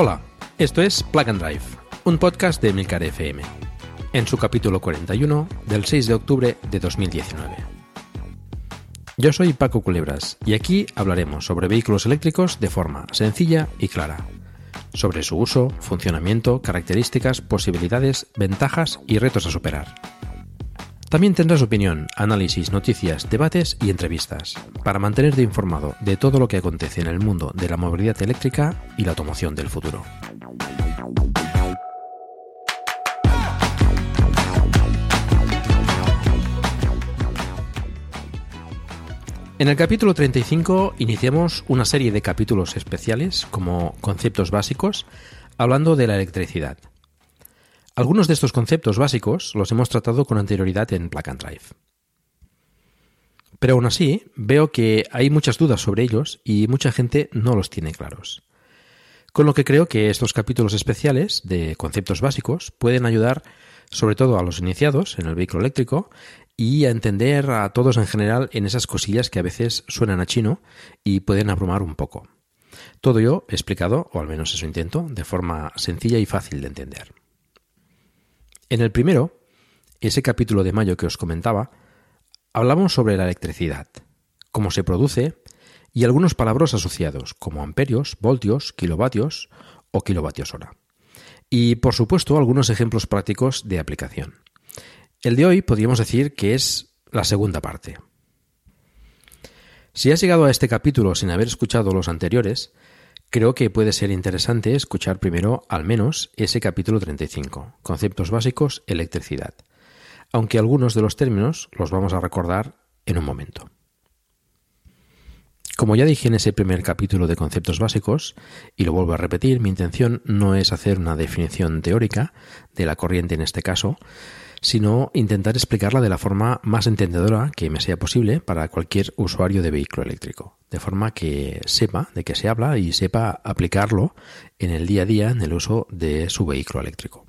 Hola, esto es Plug and Drive, un podcast de Emilcar FM, en su capítulo 41 del 6 de octubre de 2019. Yo soy Paco Culebras y aquí hablaremos sobre vehículos eléctricos de forma sencilla y clara, sobre su uso, funcionamiento, características, posibilidades, ventajas y retos a superar. También tendrás opinión, análisis, noticias, debates y entrevistas para mantenerte informado de todo lo que acontece en el mundo de la movilidad eléctrica y la automoción del futuro. En el capítulo 35 iniciamos una serie de capítulos especiales como conceptos básicos hablando de la electricidad. Algunos de estos conceptos básicos los hemos tratado con anterioridad en Plug and Drive. Pero aún así, veo que hay muchas dudas sobre ellos y mucha gente no los tiene claros. Con lo que creo que estos capítulos especiales de conceptos básicos pueden ayudar sobre todo a los iniciados en el vehículo eléctrico y a entender a todos en general en esas cosillas que a veces suenan a chino y pueden abrumar un poco. Todo ello explicado, o al menos eso intento, de forma sencilla y fácil de entender. En el primero, ese capítulo de mayo que os comentaba, hablamos sobre la electricidad, cómo se produce y algunos palabras asociados como amperios, voltios, kilovatios o kilovatios hora. Y por supuesto algunos ejemplos prácticos de aplicación. El de hoy podríamos decir que es la segunda parte. Si has llegado a este capítulo sin haber escuchado los anteriores, creo que puede ser interesante escuchar primero, al menos, ese capítulo 35, conceptos básicos, electricidad, aunque algunos de los términos los vamos a recordar en un momento. Como ya dije en ese primer capítulo de conceptos básicos, y lo vuelvo a repetir, mi intención no es hacer una definición teórica de la corriente en este caso, sino intentar explicarla de la forma más entendedora que me sea posible para cualquier usuario de vehículo eléctrico, de forma que sepa de qué se habla y sepa aplicarlo en el día a día en el uso de su vehículo eléctrico.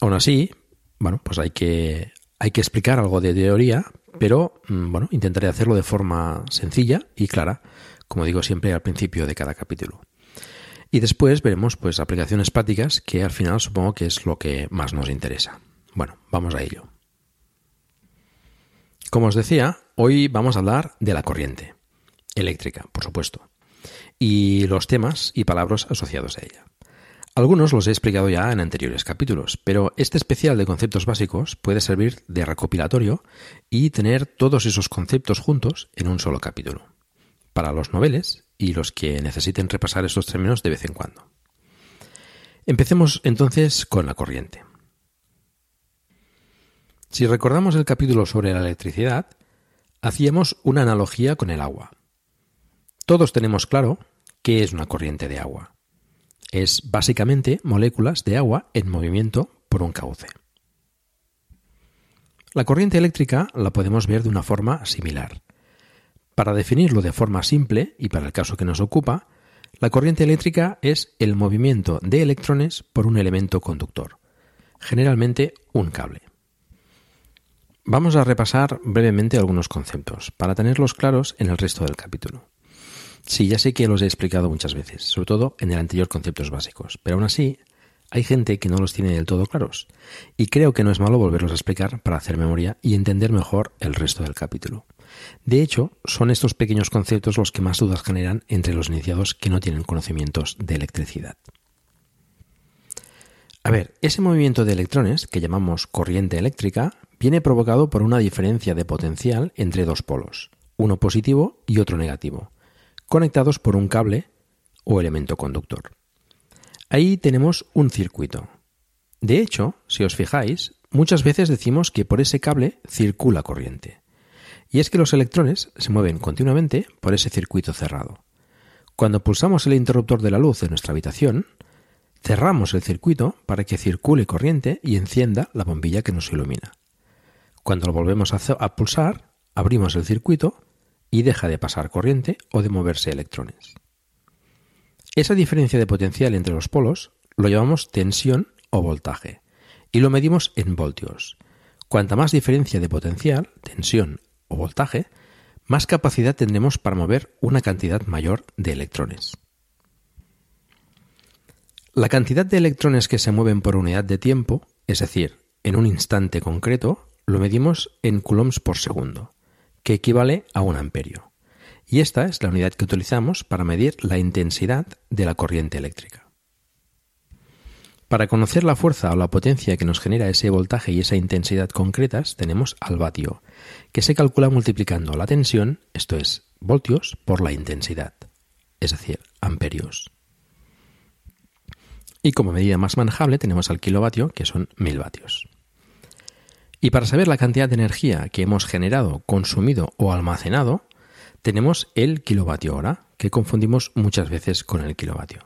Aún así, bueno, pues hay que explicar algo de teoría, pero bueno, intentaré hacerlo de forma sencilla y clara, como digo siempre al principio de cada capítulo. Y después veremos pues aplicaciones prácticas que al final supongo que es lo que más nos interesa. Bueno, vamos a ello. Como os decía, hoy vamos a hablar de la corriente eléctrica, por supuesto, y los temas y palabras asociados a ella. Algunos los he explicado ya en anteriores capítulos, pero este especial de conceptos básicos puede servir de recopilatorio y tener todos esos conceptos juntos en un solo capítulo, para los noveles y los que necesiten repasar estos términos de vez en cuando. Empecemos entonces con la corriente. Si recordamos el capítulo sobre la electricidad, hacíamos una analogía con el agua. Todos tenemos claro qué es una corriente de agua. Es básicamente moléculas de agua en movimiento por un cauce. La corriente eléctrica la podemos ver de una forma similar. Para definirlo de forma simple y para el caso que nos ocupa, la corriente eléctrica es el movimiento de electrones por un elemento conductor, generalmente un cable. Vamos a repasar brevemente algunos conceptos para tenerlos claros en el resto del capítulo. Sí, ya sé que los he explicado muchas veces, sobre todo en el anterior conceptos básicos, pero aún así hay gente que no los tiene del todo claros y creo que no es malo volverlos a explicar para hacer memoria y entender mejor el resto del capítulo. De hecho, son estos pequeños conceptos los que más dudas generan entre los iniciados que no tienen conocimientos de electricidad. A ver, ese movimiento de electrones, que llamamos corriente eléctrica, viene provocado por una diferencia de potencial entre dos polos, uno positivo y otro negativo, conectados por un cable o elemento conductor. Ahí tenemos un circuito. De hecho, si os fijáis, muchas veces decimos que por ese cable circula corriente. Y es que los electrones se mueven continuamente por ese circuito cerrado. Cuando pulsamos el interruptor de la luz de nuestra habitación, cerramos el circuito para que circule corriente y encienda la bombilla que nos ilumina. Cuando lo volvemos a pulsar, abrimos el circuito y deja de pasar corriente o de moverse electrones. Esa diferencia de potencial entre los polos lo llamamos tensión o voltaje y lo medimos en voltios. Cuanta más diferencia de potencial, tensión o voltaje, más capacidad tendremos para mover una cantidad mayor de electrones. La cantidad de electrones que se mueven por unidad de tiempo, es decir, en un instante concreto, lo medimos en coulombs por segundo, que equivale a 1 amperio. Y esta es la unidad que utilizamos para medir la intensidad de la corriente eléctrica. Para conocer la fuerza o la potencia que nos genera ese voltaje y esa intensidad concretas, tenemos al vatio, que se calcula multiplicando la tensión, esto es, voltios, por la intensidad, es decir, amperios. Y como medida más manejable tenemos al kilovatio, que son 1000 vatios. Y para saber la cantidad de energía que hemos generado, consumido o almacenado, tenemos el kilovatio hora, que confundimos muchas veces con el kilovatio.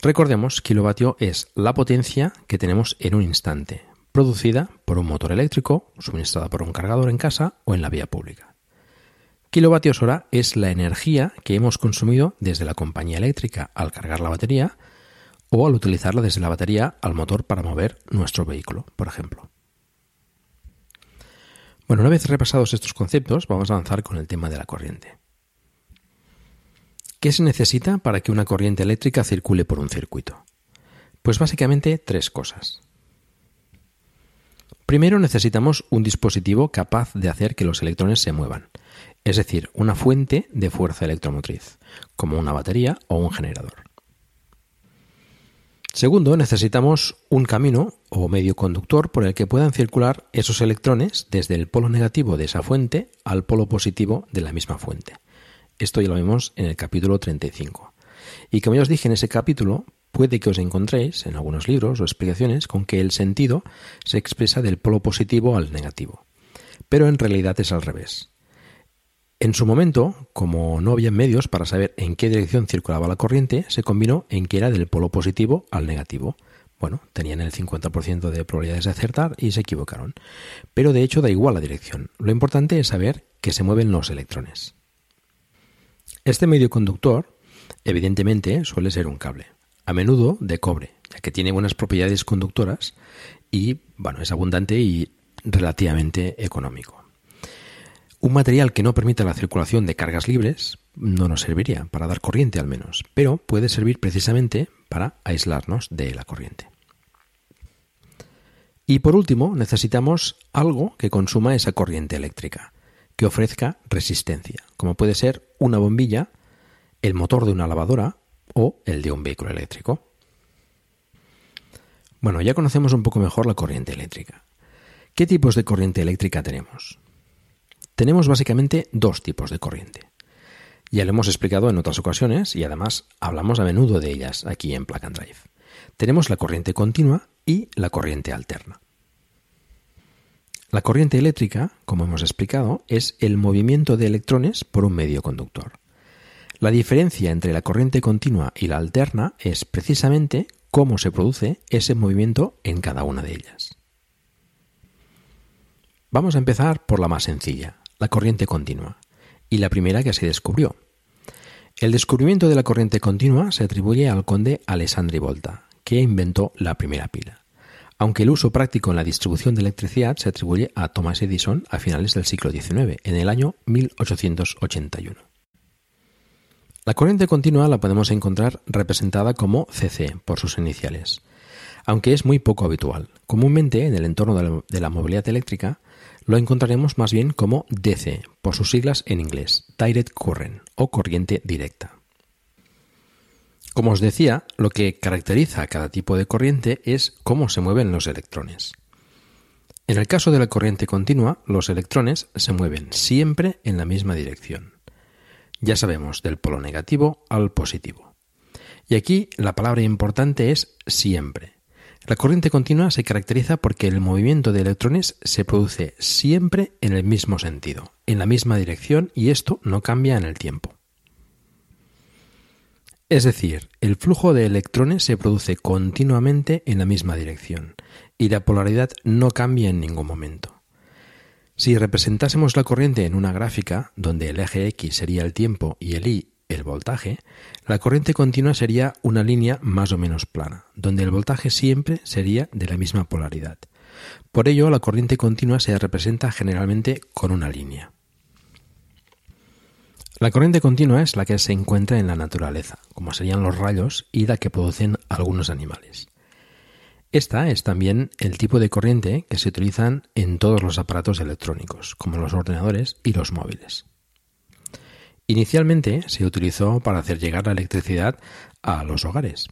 Recordemos, kilovatio es la potencia que tenemos en un instante, producida por un motor eléctrico, suministrada por un cargador en casa o en la vía pública. Kilovatios hora es la energía que hemos consumido desde la compañía eléctrica al cargar la batería o al utilizarla desde la batería al motor para mover nuestro vehículo, por ejemplo. Bueno, una vez repasados estos conceptos, vamos a avanzar con el tema de la corriente. ¿Qué se necesita para que una corriente eléctrica circule por un circuito? Pues básicamente 3 cosas. Primero, necesitamos un dispositivo capaz de hacer que los electrones se muevan, es decir, una fuente de fuerza electromotriz, como una batería o un generador. Segundo, necesitamos un camino o medio conductor por el que puedan circular esos electrones desde el polo negativo de esa fuente al polo positivo de la misma fuente. Esto ya lo vimos en el capítulo 35. Y como ya os dije en ese capítulo, puede que os encontréis en algunos libros o explicaciones con que el sentido se expresa del polo positivo al negativo. Pero en realidad es al revés. En su momento, como no había medios para saber en qué dirección circulaba la corriente, se combinó en que era del polo positivo al negativo. Bueno, tenían el 50% de probabilidades de acertar y se equivocaron. Pero de hecho da igual la dirección. Lo importante es saber que se mueven los electrones. Este medio conductor, evidentemente, suele ser un cable, a menudo de cobre, ya que tiene buenas propiedades conductoras y, bueno, es abundante y relativamente económico. Un material que no permita la circulación de cargas libres no nos serviría para dar corriente al menos, pero puede servir precisamente para aislarnos de la corriente. Y por último, necesitamos algo que consuma esa corriente eléctrica, que ofrezca resistencia, como puede ser una bombilla, el motor de una lavadora o el de un vehículo eléctrico. Bueno, ya conocemos un poco mejor la corriente eléctrica. ¿Qué tipos de corriente eléctrica tenemos? Tenemos básicamente 2 tipos de corriente. Ya lo hemos explicado en otras ocasiones y además hablamos a menudo de ellas aquí en Plug and Drive. Tenemos la corriente continua y la corriente alterna. La corriente eléctrica, como hemos explicado, es el movimiento de electrones por un medio conductor. La diferencia entre la corriente continua y la alterna es precisamente cómo se produce ese movimiento en cada una de ellas. Vamos a empezar por la más sencilla, la corriente continua, y la primera que se descubrió. El descubrimiento de la corriente continua se atribuye al conde Alessandro Volta, que inventó la primera pila, aunque el uso práctico en la distribución de electricidad se atribuye a Thomas Edison a finales del siglo XIX, en el año 1881. La corriente continua la podemos encontrar representada como CC por sus iniciales, aunque es muy poco habitual. Comúnmente en el entorno de la movilidad eléctrica lo encontraremos más bien como DC, por sus siglas en inglés, Direct Current o corriente directa. Como os decía, lo que caracteriza a cada tipo de corriente es cómo se mueven los electrones. En el caso de la corriente continua, los electrones se mueven siempre en la misma dirección. Ya sabemos, del polo negativo al positivo. Y aquí la palabra importante es siempre. La corriente continua se caracteriza porque el movimiento de electrones se produce siempre en el mismo sentido, en la misma dirección, y esto no cambia en el tiempo. Es decir, el flujo de electrones se produce continuamente en la misma dirección y la polaridad no cambia en ningún momento. Si representásemos la corriente en una gráfica, donde el eje X sería el tiempo y el Y el voltaje, la corriente continua sería una línea más o menos plana, donde el voltaje siempre sería de la misma polaridad. Por ello, la corriente continua se representa generalmente con una línea. La corriente continua es la que se encuentra en la naturaleza, como serían los rayos y la que producen algunos animales. Esta es también el tipo de corriente que se utilizan en todos los aparatos electrónicos, como los ordenadores y los móviles. Inicialmente se utilizó para hacer llegar la electricidad a los hogares,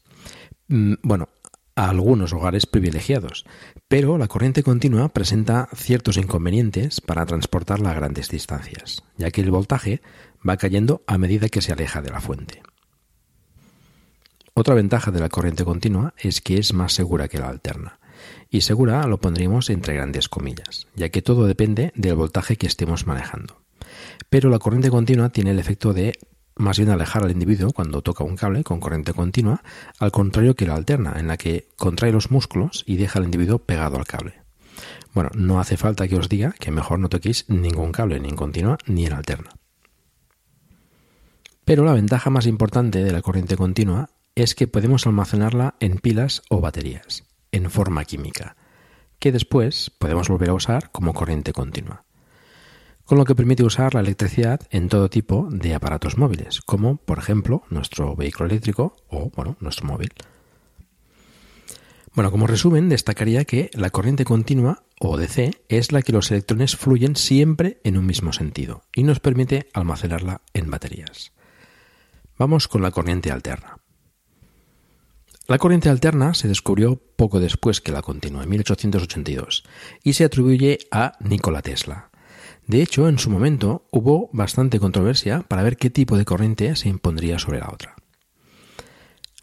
a algunos hogares privilegiados, pero la corriente continua presenta ciertos inconvenientes para transportarla a grandes distancias, ya que el voltaje va cayendo a medida que se aleja de la fuente. Otra ventaja de la corriente continua es que es más segura que la alterna, y segura lo pondríamos entre grandes comillas, ya que todo depende del voltaje que estemos manejando. Pero la corriente continua tiene el efecto de más bien alejar al individuo cuando toca un cable con corriente continua, al contrario que la alterna, en la que contrae los músculos y deja al individuo pegado al cable. Bueno, no hace falta que os diga que mejor no toquéis ningún cable, ni en continua ni en alterna. Pero la ventaja más importante de la corriente continua es que podemos almacenarla en pilas o baterías, en forma química, que después podemos volver a usar como corriente continua, con lo que permite usar la electricidad en todo tipo de aparatos móviles, como por ejemplo nuestro vehículo eléctrico o nuestro móvil. Como resumen, destacaría que la corriente continua o DC es la que los electrones fluyen siempre en un mismo sentido y nos permite almacenarla en baterías. Vamos con la corriente alterna. La corriente alterna se descubrió poco después que la continua, en 1882, y se atribuye a Nikola Tesla. De hecho, en su momento hubo bastante controversia para ver qué tipo de corriente se impondría sobre la otra.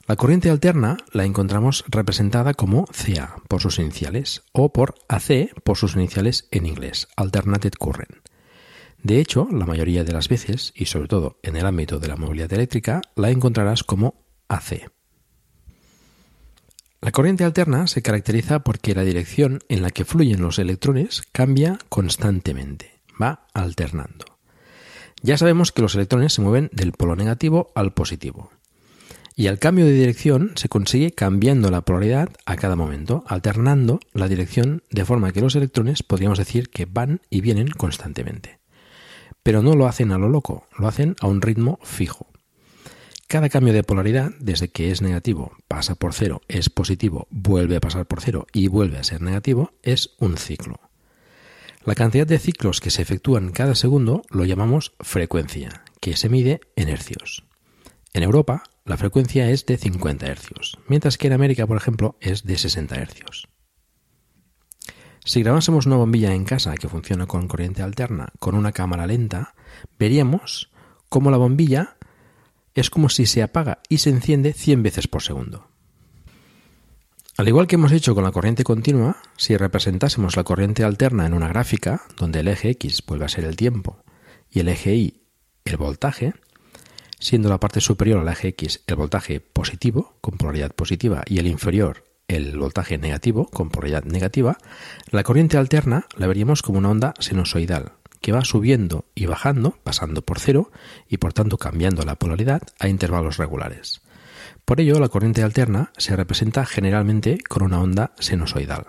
La corriente alterna la encontramos representada como CA por sus iniciales o por AC por sus iniciales en inglés, Alternated Current. De hecho, la mayoría de las veces, y sobre todo en el ámbito de la movilidad eléctrica, la encontrarás como AC. La corriente alterna se caracteriza porque la dirección en la que fluyen los electrones cambia constantemente. Va alternando. Ya sabemos que los electrones se mueven del polo negativo al positivo. Y el cambio de dirección se consigue cambiando la polaridad a cada momento, alternando la dirección de forma que los electrones podríamos decir que van y vienen constantemente. Pero no lo hacen a lo loco, lo hacen a un ritmo fijo. Cada cambio de polaridad, desde que es negativo, pasa por cero, es positivo, vuelve a pasar por cero y vuelve a ser negativo, es un ciclo. La cantidad de ciclos que se efectúan cada segundo lo llamamos frecuencia, que se mide en hercios. En Europa, la frecuencia es de 50 hercios, mientras que en América, por ejemplo, es de 60 hercios. Si grabásemos una bombilla en casa que funciona con corriente alterna con una cámara lenta, veríamos cómo la bombilla es como si se apaga y se enciende 100 veces por segundo. Al igual que hemos hecho con la corriente continua, si representásemos la corriente alterna en una gráfica, donde el eje X vuelve a ser el tiempo y el eje Y el voltaje, siendo la parte superior al eje X el voltaje positivo, con polaridad positiva, y el inferior el voltaje negativo, con polaridad negativa, la corriente alterna la veríamos como una onda sinusoidal, que va subiendo y bajando, pasando por cero y por tanto cambiando la polaridad a intervalos regulares. Por ello, la corriente alterna se representa generalmente con una onda sinusoidal.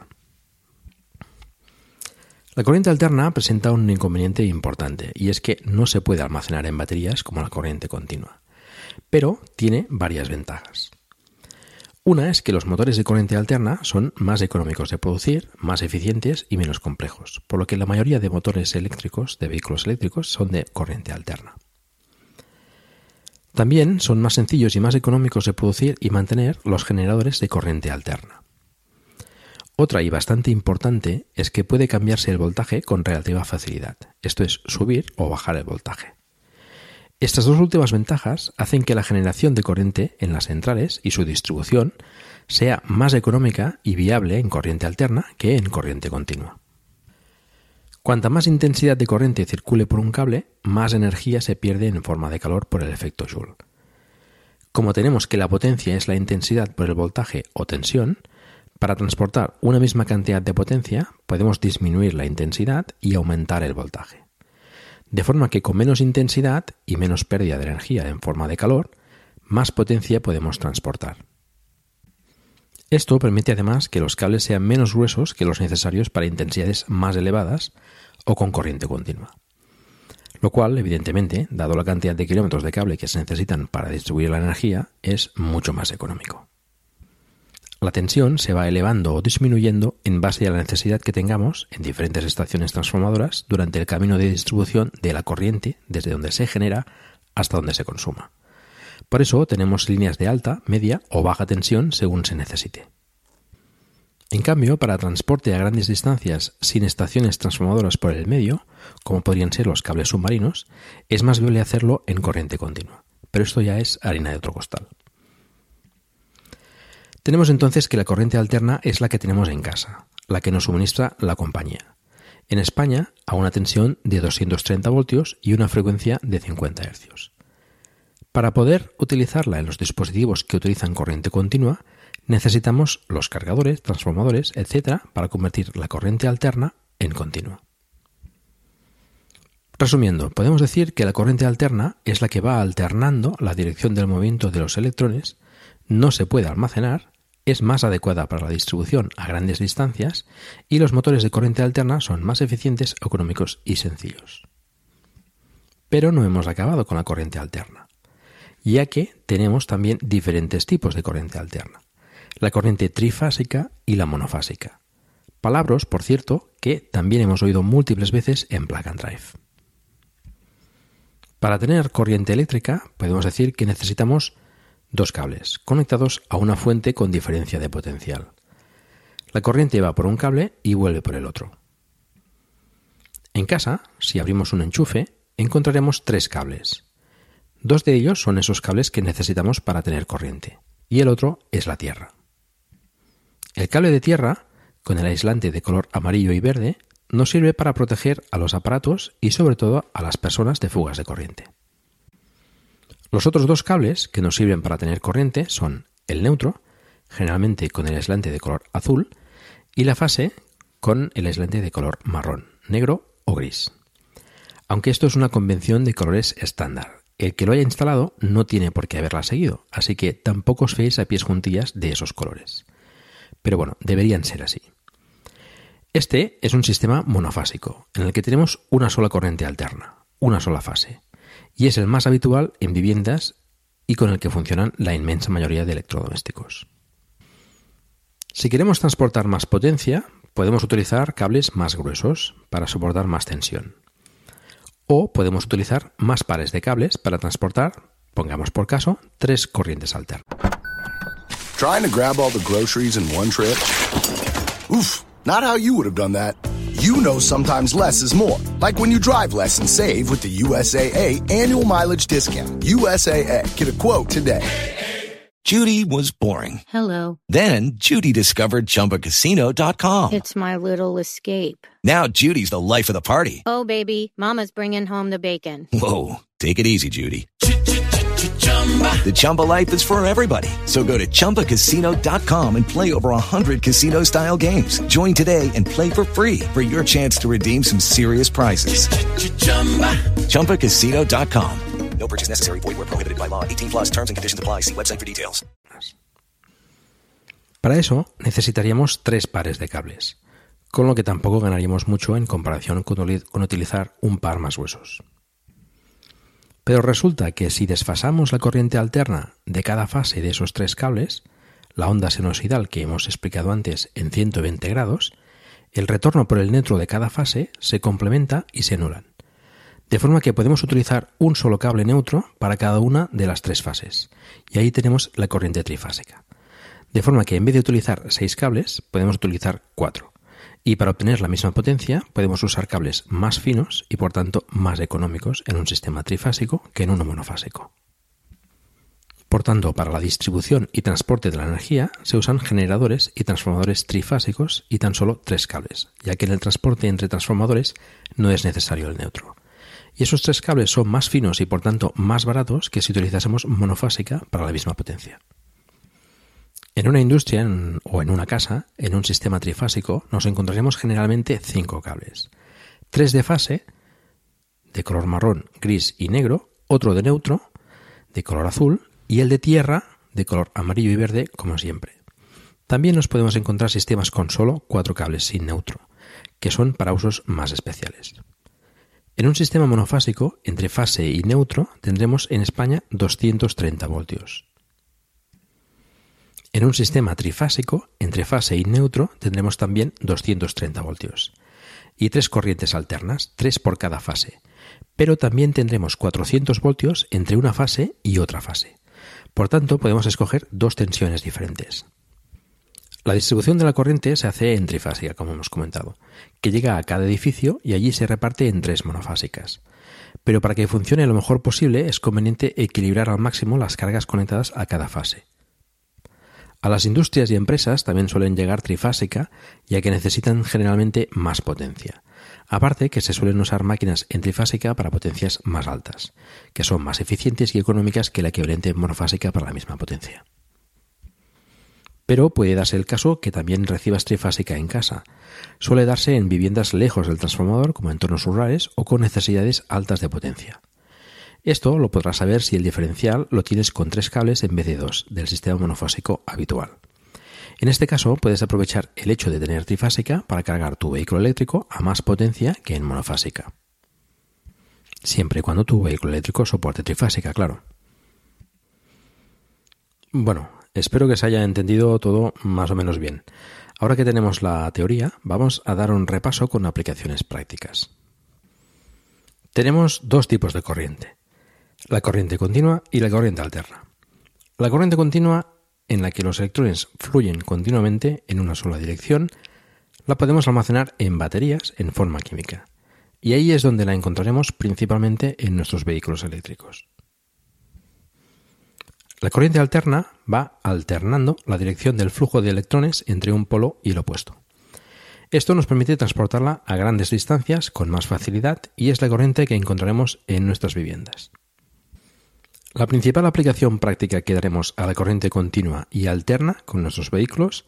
La corriente alterna presenta un inconveniente importante, y es que no se puede almacenar en baterías como la corriente continua, pero tiene varias ventajas. Una es que los motores de corriente alterna son más económicos de producir, más eficientes y menos complejos, por lo que la mayoría de motores eléctricos, de vehículos eléctricos, son de corriente alterna. También son más sencillos y más económicos de producir y mantener los generadores de corriente alterna. Otra y bastante importante es que puede cambiarse el voltaje con relativa facilidad, esto es, subir o bajar el voltaje. Estas dos últimas ventajas hacen que la generación de corriente en las centrales y su distribución sea más económica y viable en corriente alterna que en corriente continua. Cuanta más intensidad de corriente circule por un cable, más energía se pierde en forma de calor por el efecto Joule. Como tenemos que la potencia es la intensidad por el voltaje o tensión, para transportar una misma cantidad de potencia podemos disminuir la intensidad y aumentar el voltaje. De forma que con menos intensidad y menos pérdida de energía en forma de calor, más potencia podemos transportar. Esto permite además que los cables sean menos gruesos que los necesarios para intensidades más elevadas o con corriente continua. Lo cual, evidentemente, dado la cantidad de kilómetros de cable que se necesitan para distribuir la energía, es mucho más económico. La tensión se va elevando o disminuyendo en base a la necesidad que tengamos en diferentes estaciones transformadoras durante el camino de distribución de la corriente desde donde se genera hasta donde se consuma. Por eso tenemos líneas de alta, media o baja tensión según se necesite. En cambio, para transporte a grandes distancias sin estaciones transformadoras por el medio, como podrían ser los cables submarinos, es más viable hacerlo en corriente continua. Pero esto ya es harina de otro costal. Tenemos entonces que la corriente alterna es la que tenemos en casa, la que nos suministra la compañía. En España, a una tensión de 230 voltios y una frecuencia de 50 Hz. Para poder utilizarla en los dispositivos que utilizan corriente continua, necesitamos los cargadores, transformadores, etc. para convertir la corriente alterna en continua. Resumiendo, podemos decir que la corriente alterna es la que va alternando la dirección del movimiento de los electrones, no se puede almacenar, es más adecuada para la distribución a grandes distancias y los motores de corriente alterna son más eficientes, económicos y sencillos. Pero no hemos acabado con la corriente alterna, ya que tenemos también diferentes tipos de corriente alterna, la corriente trifásica y la monofásica. Palabras, por cierto, que también hemos oído múltiples veces en Plug and Drive. Para tener corriente eléctrica, podemos decir que necesitamos dos cables conectados a una fuente con diferencia de potencial. La corriente va por un cable y vuelve por el otro. En casa, si abrimos un enchufe, encontraremos tres cables. Dos de ellos son esos cables que necesitamos para tener corriente, y el otro es la tierra. El cable de tierra, con el aislante de color amarillo y verde, nos sirve para proteger a los aparatos y sobre todo a las personas de fugas de corriente. Los otros dos cables que nos sirven para tener corriente son el neutro, generalmente con el aislante de color azul, y la fase con el aislante de color marrón, negro o gris. Aunque esto es una convención de colores estándar. El que lo haya instalado no tiene por qué haberla seguido, así que tampoco os fiéis a pies juntillas de esos colores. Pero bueno, deberían ser así. Este es un sistema monofásico, en el que tenemos una sola corriente alterna, una sola fase, y es el más habitual en viviendas y con el que funcionan la inmensa mayoría de electrodomésticos. Si queremos transportar más potencia, podemos utilizar cables más gruesos para soportar más tensión. O podemos utilizar más pares de cables para transportar, pongamos por caso, tres corrientes alternas. Trying to grab all the groceries in one trip? Oof, not how you would have done that. You know sometimes less is more. Like when you drive less and save with the USAA annual mileage discount. USAA, get a quote today. Judy was boring. Hello. Then Judy discovered ChumbaCasino.com. It's my little escape. Now Judy's the life of the party. Oh, baby, mama's bringing home the bacon. Whoa, take it easy, Judy. The Chumba life is for everybody. So go to ChumbaCasino.com and play over 100 casino-style games. Join today and play for free for your chance to redeem some serious prizes. ChumbaCasino.com. No purchase necessary. Void where prohibited by law. 18+ terms and conditions apply. See website for details. Para eso necesitaríamos tres pares de cables, con lo que tampoco ganaríamos mucho en comparación con utilizar un par más gruesos. Pero resulta que si desfasamos la corriente alterna de cada fase de esos tres cables, la onda sinusoidal que hemos explicado antes en 120 grados, el retorno por el neutro de cada fase se complementa y se anulan. De forma que podemos utilizar un solo cable neutro para cada una de las tres fases, y ahí tenemos la corriente trifásica. De forma que en vez de utilizar 6 cables, podemos utilizar 4. Y para obtener la misma potencia, podemos usar cables más finos y por tanto más económicos en un sistema trifásico que en uno monofásico. Por tanto, para la distribución y transporte de la energía se usan generadores y transformadores trifásicos y tan solo 3 cables, ya que en el transporte entre transformadores no es necesario el neutro. Y esos 3 cables son más finos y por tanto más baratos que si utilizásemos monofásica para la misma potencia. En una industria o en una casa, en un sistema trifásico, nos encontraremos generalmente 5 cables. 3 de fase, de color marrón, gris y negro, otro de neutro, de color azul, y el de tierra, de color amarillo y verde, como siempre. También nos podemos encontrar sistemas con solo 4 cables sin neutro, que son para usos más especiales. En un sistema monofásico, entre fase y neutro, tendremos en España 230 voltios. En un sistema trifásico, entre fase y neutro, tendremos también 230 voltios. Y 3 corrientes alternas, 3 por cada fase. Pero también tendremos 400 voltios entre una fase y otra fase. Por tanto, podemos escoger 2 tensiones diferentes. La distribución de la corriente se hace en trifásica, como hemos comentado, que llega a cada edificio y allí se reparte en 3 monofásicas. Pero para que funcione lo mejor posible es conveniente equilibrar al máximo las cargas conectadas a cada fase. A las industrias y empresas también suelen llegar trifásica, ya que necesitan generalmente más potencia. Aparte que se suelen usar máquinas en trifásica para potencias más altas, que son más eficientes y económicas que la equivalente monofásica para la misma potencia. Pero puede darse el caso que también recibas trifásica en casa. Suele darse en viviendas lejos del transformador, como entornos rurales o con necesidades altas de potencia. Esto lo podrás saber si el diferencial lo tienes con 3 cables en vez de 2 del sistema monofásico habitual. En este caso puedes aprovechar el hecho de tener trifásica para cargar tu vehículo eléctrico a más potencia que en monofásica. Siempre y cuando tu vehículo eléctrico soporte trifásica, claro. Bueno, espero que se haya entendido todo más o menos bien. Ahora que tenemos la teoría, vamos a dar un repaso con aplicaciones prácticas. Tenemos 2 tipos de corriente. La corriente continua y la corriente alterna. La corriente continua, en la que los electrones fluyen continuamente en una sola dirección, la podemos almacenar en baterías en forma química. Y ahí es donde la encontraremos principalmente en nuestros vehículos eléctricos. La corriente alterna va alternando la dirección del flujo de electrones entre un polo y el opuesto. Esto nos permite transportarla a grandes distancias con más facilidad y es la corriente que encontraremos en nuestras viviendas. La principal aplicación práctica que daremos a la corriente continua y alterna con nuestros vehículos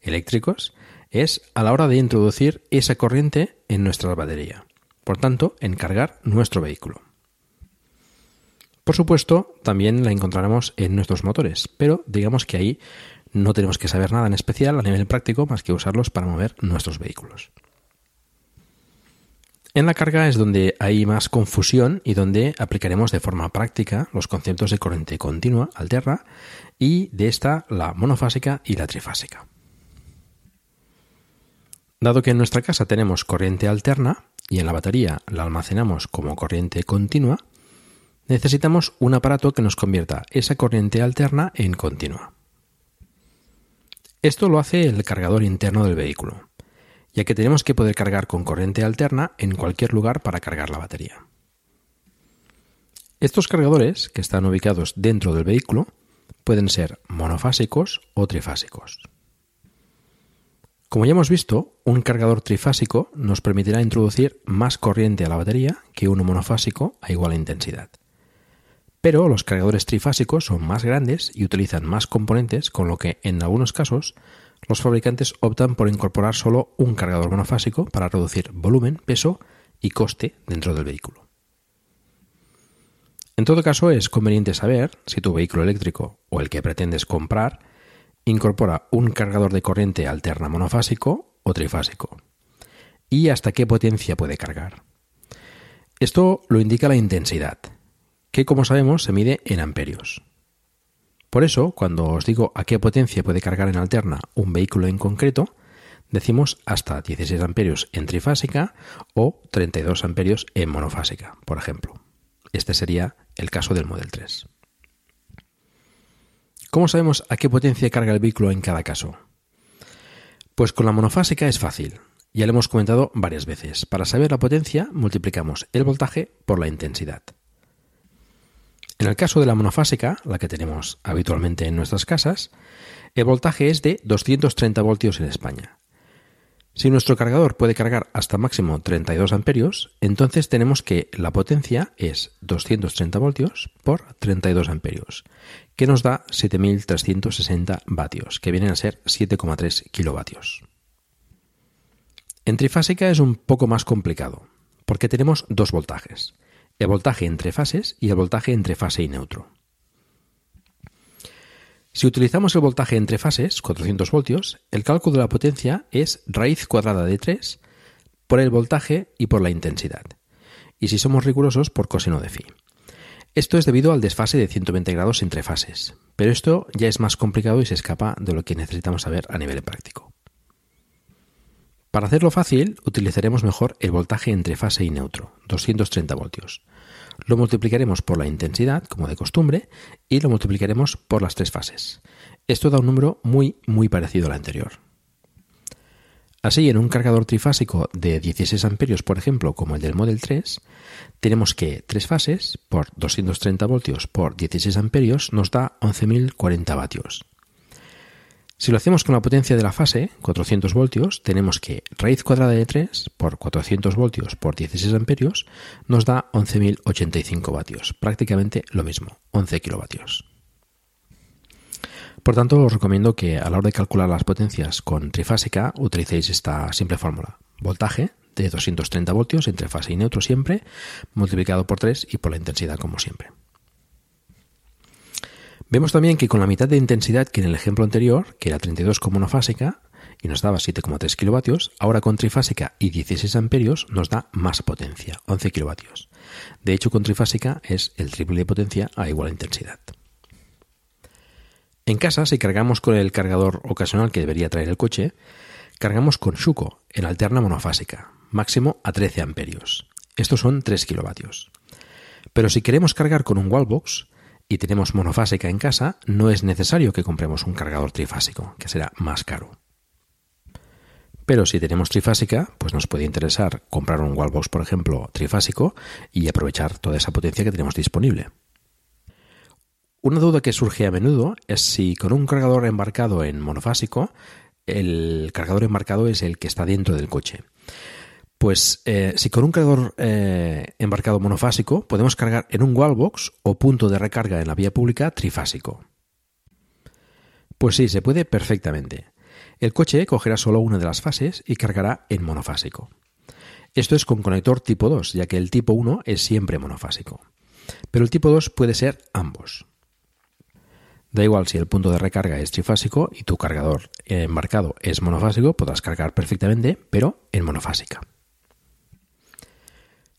eléctricos es a la hora de introducir esa corriente en nuestra batería, por tanto, en cargar nuestro vehículo. Por supuesto, también la encontraremos en nuestros motores, pero digamos que ahí no tenemos que saber nada en especial a nivel práctico más que usarlos para mover nuestros vehículos. En la carga es donde hay más confusión y donde aplicaremos de forma práctica los conceptos de corriente continua, alterna y de esta la monofásica y la trifásica. Dado que en nuestra casa tenemos corriente alterna y en la batería la almacenamos como corriente continua, necesitamos un aparato que nos convierta esa corriente alterna en continua. Esto lo hace el cargador interno del vehículo, ya que tenemos que poder cargar con corriente alterna en cualquier lugar para cargar la batería. Estos cargadores, que están ubicados dentro del vehículo, pueden ser monofásicos o trifásicos. Como ya hemos visto, un cargador trifásico nos permitirá introducir más corriente a la batería que uno monofásico a igual intensidad. Pero los cargadores trifásicos son más grandes y utilizan más componentes, con lo que en algunos casos los fabricantes optan por incorporar solo un cargador monofásico para reducir volumen, peso y coste dentro del vehículo. En todo caso, es conveniente saber si tu vehículo eléctrico o el que pretendes comprar incorpora un cargador de corriente alterna monofásico o trifásico y hasta qué potencia puede cargar. Esto lo indica la intensidad, que como sabemos se mide en amperios. Por eso, cuando os digo a qué potencia puede cargar en alterna un vehículo en concreto, decimos hasta 16 amperios en trifásica o 32 amperios en monofásica, por ejemplo. Este sería el caso del Model 3. ¿Cómo sabemos a qué potencia carga el vehículo en cada caso? Pues con la monofásica es fácil, ya lo hemos comentado varias veces. Para saber la potencia multiplicamos el voltaje por la intensidad. En el caso de la monofásica, la que tenemos habitualmente en nuestras casas, el voltaje es de 230 voltios en España. Si nuestro cargador puede cargar hasta máximo 32 amperios, entonces tenemos que la potencia es 230 voltios por 32 amperios, que nos da 7.360 vatios, que vienen a ser 7,3 kilovatios. En trifásica es un poco más complicado, porque tenemos dos voltajes, el voltaje entre fases y el voltaje entre fase y neutro. Si utilizamos el voltaje entre fases, 400 voltios, el cálculo de la potencia es raíz cuadrada de 3 por el voltaje y por la intensidad. Y si somos rigurosos, por coseno de phi. Esto es debido al desfase de 120 grados entre fases, pero esto ya es más complicado y se escapa de lo que necesitamos saber a nivel práctico. Para hacerlo fácil, utilizaremos mejor el voltaje entre fase y neutro, 230 voltios. Lo multiplicaremos por la intensidad, como de costumbre, y lo multiplicaremos por las tres fases. Esto da un número muy, muy parecido al anterior. Así, en un cargador trifásico de 16 amperios, por ejemplo, como el del Model 3, tenemos que 3 fases por 230 voltios por 16 amperios nos da 11.040 vatios. Si lo hacemos con la potencia de la fase, 400 voltios, tenemos que raíz cuadrada de 3 por 400 voltios por 16 amperios nos da 11.085 vatios, prácticamente lo mismo, 11 kilovatios. Por tanto, os recomiendo que a la hora de calcular las potencias con trifásica utilicéis esta simple fórmula. Voltaje de 230 voltios entre fase y neutro siempre, multiplicado por 3 y por la intensidad como siempre. Vemos también que con la mitad de intensidad que en el ejemplo anterior, que era 32 con monofásica y nos daba 7,3 kilovatios, ahora con trifásica y 16 amperios nos da más potencia, 11 kilovatios. De hecho, con trifásica es el triple de potencia a igual intensidad. En casa, si cargamos con el cargador ocasional que debería traer el coche, cargamos con Shuko en alterna monofásica, máximo a 13 amperios. Estos son 3 kilovatios. Pero si queremos cargar con un Wallbox, y tenemos monofásica en casa, no es necesario que compremos un cargador trifásico, que será más caro. Pero si tenemos trifásica, pues nos puede interesar comprar un Wallbox, por ejemplo, trifásico y aprovechar toda esa potencia que tenemos disponible. Una duda que surge a menudo es si con un cargador embarcado en monofásico, el cargador embarcado es el que está dentro del coche. Pues si con un cargador embarcado monofásico podemos cargar en un Wallbox o punto de recarga en la vía pública trifásico. Pues sí, se puede perfectamente. El coche cogerá solo una de las fases y cargará en monofásico. Esto es con conector tipo 2, ya que el tipo 1 es siempre monofásico. Pero el tipo 2 puede ser ambos. Da igual si el punto de recarga es trifásico y tu cargador embarcado es monofásico, podrás cargar perfectamente, pero en monofásica.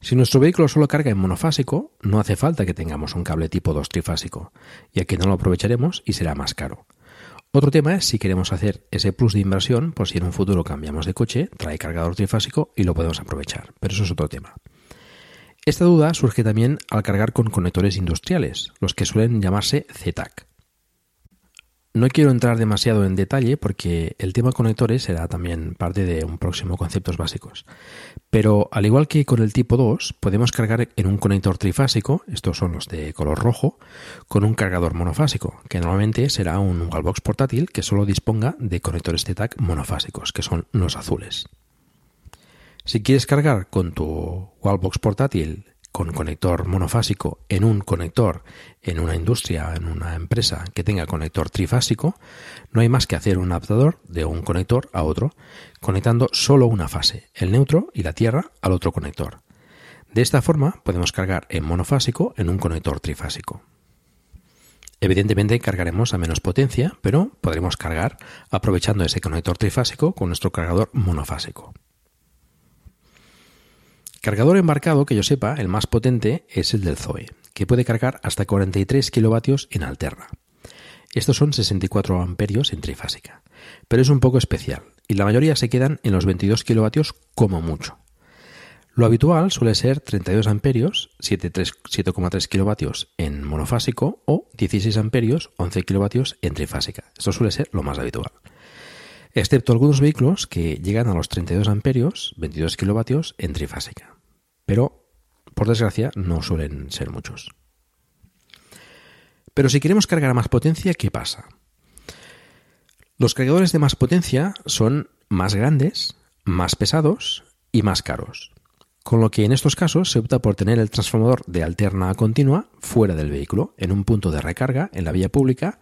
Si nuestro vehículo solo carga en monofásico, no hace falta que tengamos un cable tipo 2 trifásico, ya que no lo aprovecharemos y será más caro. Otro tema es si queremos hacer ese plus de inversión, por si en un futuro cambiamos de coche, trae cargador trifásico y lo podemos aprovechar, pero eso es otro tema. Esta duda surge también al cargar con conectores industriales, los que suelen llamarse ZTAC. No quiero entrar demasiado en detalle porque el tema conectores será también parte de un próximo Conceptos Básicos. Pero al igual que con el tipo 2, podemos cargar en un conector trifásico, estos son los de color rojo, con un cargador monofásico, que normalmente será un Wallbox portátil que solo disponga de conectores ZTAC monofásicos, que son los azules. Si quieres cargar con tu Wallbox portátil con conector monofásico en un conector, en una industria, en una empresa que tenga conector trifásico, no hay más que hacer un adaptador de un conector a otro, conectando solo una fase, el neutro y la tierra, al otro conector. De esta forma podemos cargar en monofásico en un conector trifásico. Evidentemente cargaremos a menos potencia, pero podremos cargar aprovechando ese conector trifásico con nuestro cargador monofásico. Cargador embarcado, que yo sepa, el más potente es el del Zoe, que puede cargar hasta 43 kilovatios en alterna. Estos son 64 amperios en trifásica, pero es un poco especial y la mayoría se quedan en los 22 kilovatios como mucho. Lo habitual suele ser 32 amperios, 7,3 kilovatios en monofásico o 16 amperios, 11 kilovatios en trifásica. Esto suele ser lo más habitual. Excepto algunos vehículos que llegan a los 32 amperios, 22 kilovatios en trifásica. Pero, por desgracia, no suelen ser muchos. Pero si queremos cargar a más potencia, ¿qué pasa? Los cargadores de más potencia son más grandes, más pesados y más caros. Con lo que en estos casos se opta por tener el transformador de alterna a continua fuera del vehículo, en un punto de recarga en la vía pública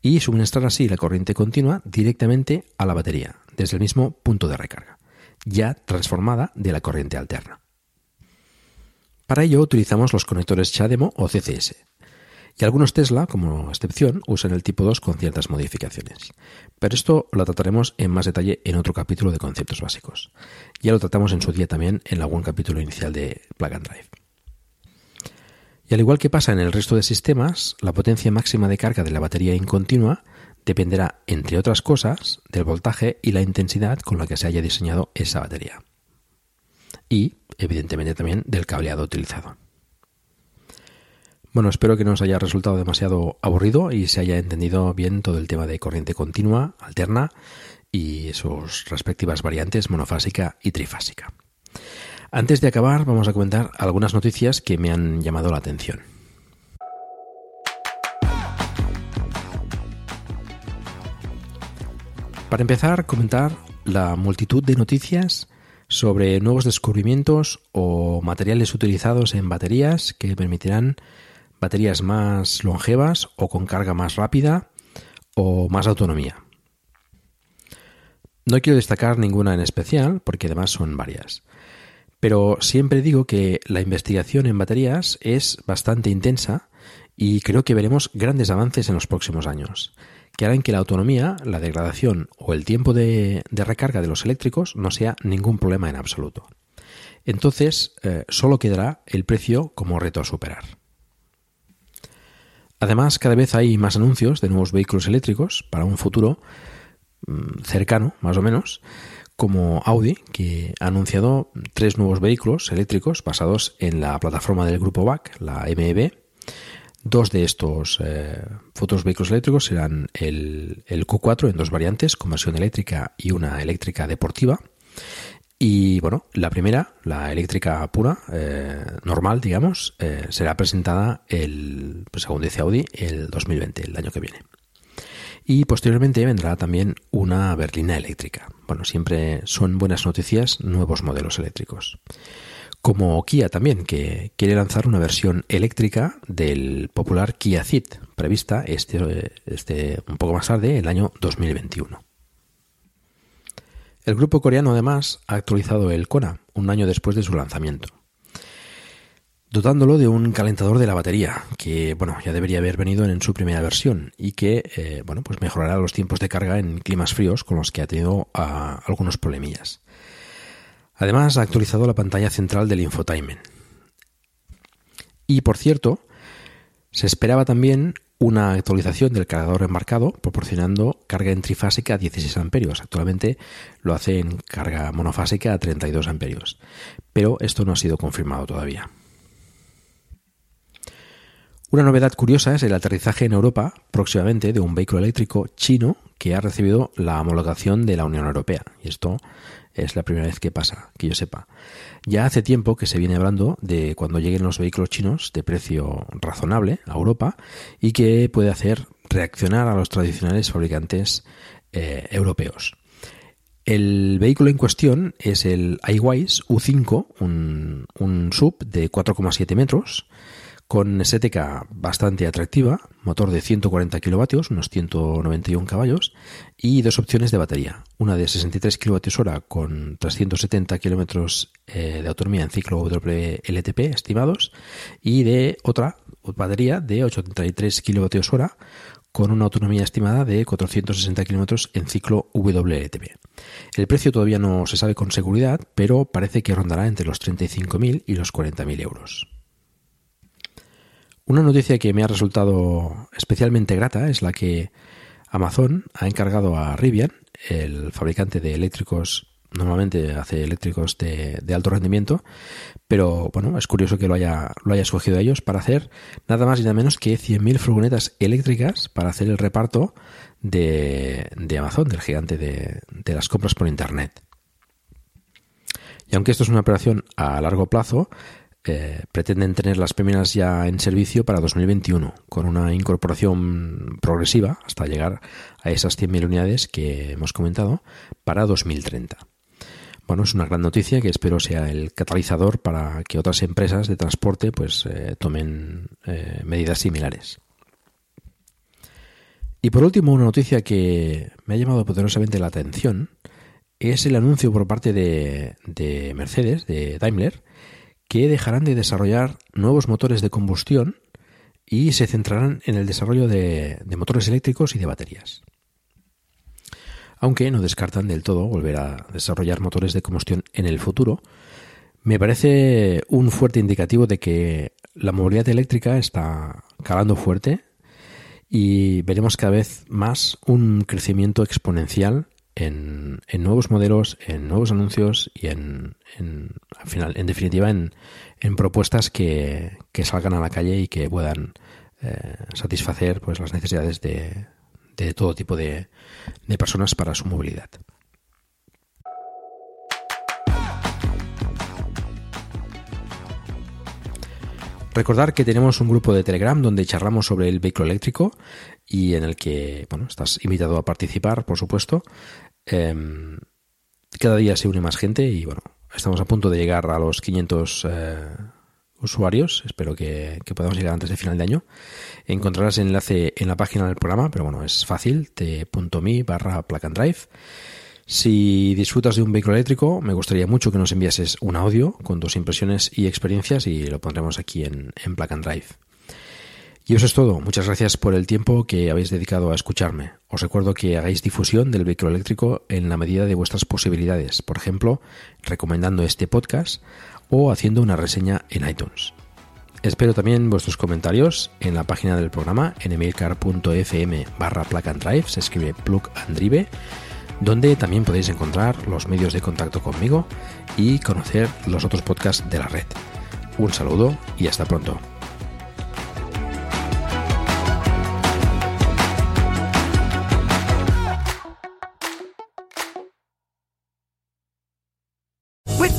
y suministrar así la corriente continua directamente a la batería, desde el mismo punto de recarga, ya transformada de la corriente alterna. Para ello utilizamos los conectores CHAdeMO o CCS. Y algunos Tesla, como excepción, usan el tipo 2 con ciertas modificaciones. Pero esto lo trataremos en más detalle en otro capítulo de Conceptos Básicos. Ya lo tratamos en su día también en algún capítulo inicial de Plug and Drive. Y al igual que pasa en el resto de sistemas, la potencia máxima de carga de la batería incontinua dependerá, entre otras cosas, del voltaje y la intensidad con la que se haya diseñado esa batería. Y, evidentemente, también del cableado utilizado. Bueno, espero que no os haya resultado demasiado aburrido y se haya entendido bien todo el tema de corriente continua, alterna y sus respectivas variantes monofásica y trifásica. Antes de acabar, vamos a comentar algunas noticias que me han llamado la atención. Para empezar, comentar la multitud de noticias sobre nuevos descubrimientos o materiales utilizados en baterías que permitirán baterías más longevas o con carga más rápida o más autonomía. No quiero destacar ninguna en especial porque además son varias, pero siempre digo que la investigación en baterías es bastante intensa y creo que veremos grandes avances en los próximos años que harán que la autonomía, la degradación o el tiempo de recarga de los eléctricos no sea ningún problema en absoluto. Entonces, solo quedará el precio como reto a superar. Además, cada vez hay más anuncios de nuevos vehículos eléctricos para un futuro cercano, más o menos, como Audi, que ha anunciado 3 nuevos vehículos eléctricos basados en la plataforma del grupo BAC, la MEB. 2 de estos futuros vehículos eléctricos serán el Q4 en 2 variantes, con versión eléctrica y una eléctrica deportiva. Y bueno, la primera, la eléctrica pura, normal, digamos, será presentada, según dice Audi, el 2020, el año que viene. Y posteriormente vendrá también una berlina eléctrica. Bueno, siempre son buenas noticias nuevos modelos eléctricos. Como Kia también, que quiere lanzar una versión eléctrica del popular Kia Ceed, prevista un poco más tarde, el año 2021. El grupo coreano, además, ha actualizado el Kona un año después de su lanzamiento, dotándolo de un calentador de la batería que, bueno, ya debería haber venido en su primera versión y que, pues mejorará los tiempos de carga en climas fríos con los que ha tenido algunos problemillas. Además, ha actualizado la pantalla central del infotainment. Y, por cierto, se esperaba también una actualización del cargador embarcado proporcionando carga en trifásica a 16 amperios. Actualmente lo hace en carga monofásica a 32 amperios, pero esto no ha sido confirmado todavía. Una novedad curiosa es el aterrizaje en Europa próximamente de un vehículo eléctrico chino que ha recibido la homologación de la Unión Europea. Y esto es la primera vez que pasa, que yo sepa. Ya hace tiempo que se viene hablando de cuando lleguen los vehículos chinos de precio razonable a Europa y que puede hacer reaccionar a los tradicionales fabricantes europeos. El vehículo en cuestión es el Aiways U5, un SUV de 4,7 metros, con STK bastante atractiva, motor de 140 kilovatios, unos 191 caballos, y 2 opciones de batería. Una de 63 kWh con 370 kilómetros de autonomía en ciclo WLTP estimados y de otra batería de 83 kWh con una autonomía estimada de 460 kilómetros en ciclo WLTP. El precio todavía no se sabe con seguridad, pero parece que rondará entre los 35.000 y los 40.000 euros. Una noticia que me ha resultado especialmente grata es la que Amazon ha encargado a Rivian, el fabricante de eléctricos normalmente hace eléctricos de alto rendimiento, pero bueno, es curioso que lo haya escogido ellos para hacer nada más y nada menos que 100.000 furgonetas eléctricas para hacer el reparto de Amazon, del gigante de las compras por internet. Y aunque esto es una operación a largo plazo, pretenden tener las primeras ya en servicio para 2021, con una incorporación progresiva hasta llegar a esas 100.000 unidades que hemos comentado para 2030. Bueno, es una gran noticia que espero sea el catalizador para que otras empresas de transporte pues tomen medidas similares. Y por último, una noticia que me ha llamado poderosamente la atención es el anuncio por parte de Mercedes, de Daimler, que dejarán de desarrollar nuevos motores de combustión y se centrarán en el desarrollo de motores eléctricos y de baterías. Aunque no descartan del todo volver a desarrollar motores de combustión en el futuro, me parece un fuerte indicativo de que la movilidad eléctrica está calando fuerte y veremos cada vez más un crecimiento exponencial en nuevos modelos, en nuevos anuncios y al final, en definitiva, en propuestas que salgan a la calle y que puedan satisfacer pues las necesidades de todo tipo de personas para su movilidad. Recordar que tenemos un grupo de Telegram donde charlamos sobre el vehículo eléctrico y en el que, bueno, estás invitado a participar, por supuesto. Cada día se une más gente y, bueno, estamos a punto de llegar a los 500 usuarios. Espero que podamos llegar antes de final de año. Encontrarás el enlace en la página del programa, pero, bueno, es fácil, t.me/plug and drive. Si disfrutas de un vehículo eléctrico, me gustaría mucho que nos enviases un audio con tus impresiones y experiencias y lo pondremos aquí en Plug and Drive. Y eso es todo. Muchas gracias por el tiempo que habéis dedicado a escucharme. Os recuerdo que hagáis difusión del vehículo eléctrico en la medida de vuestras posibilidades, por ejemplo, recomendando este podcast o haciendo una reseña en iTunes. Espero también vuestros comentarios en la página del programa en emilcar.fm/plug and drive, se escribe Plug and Drive, donde también podéis encontrar los medios de contacto conmigo y conocer los otros podcasts de la red. Un saludo y hasta pronto. With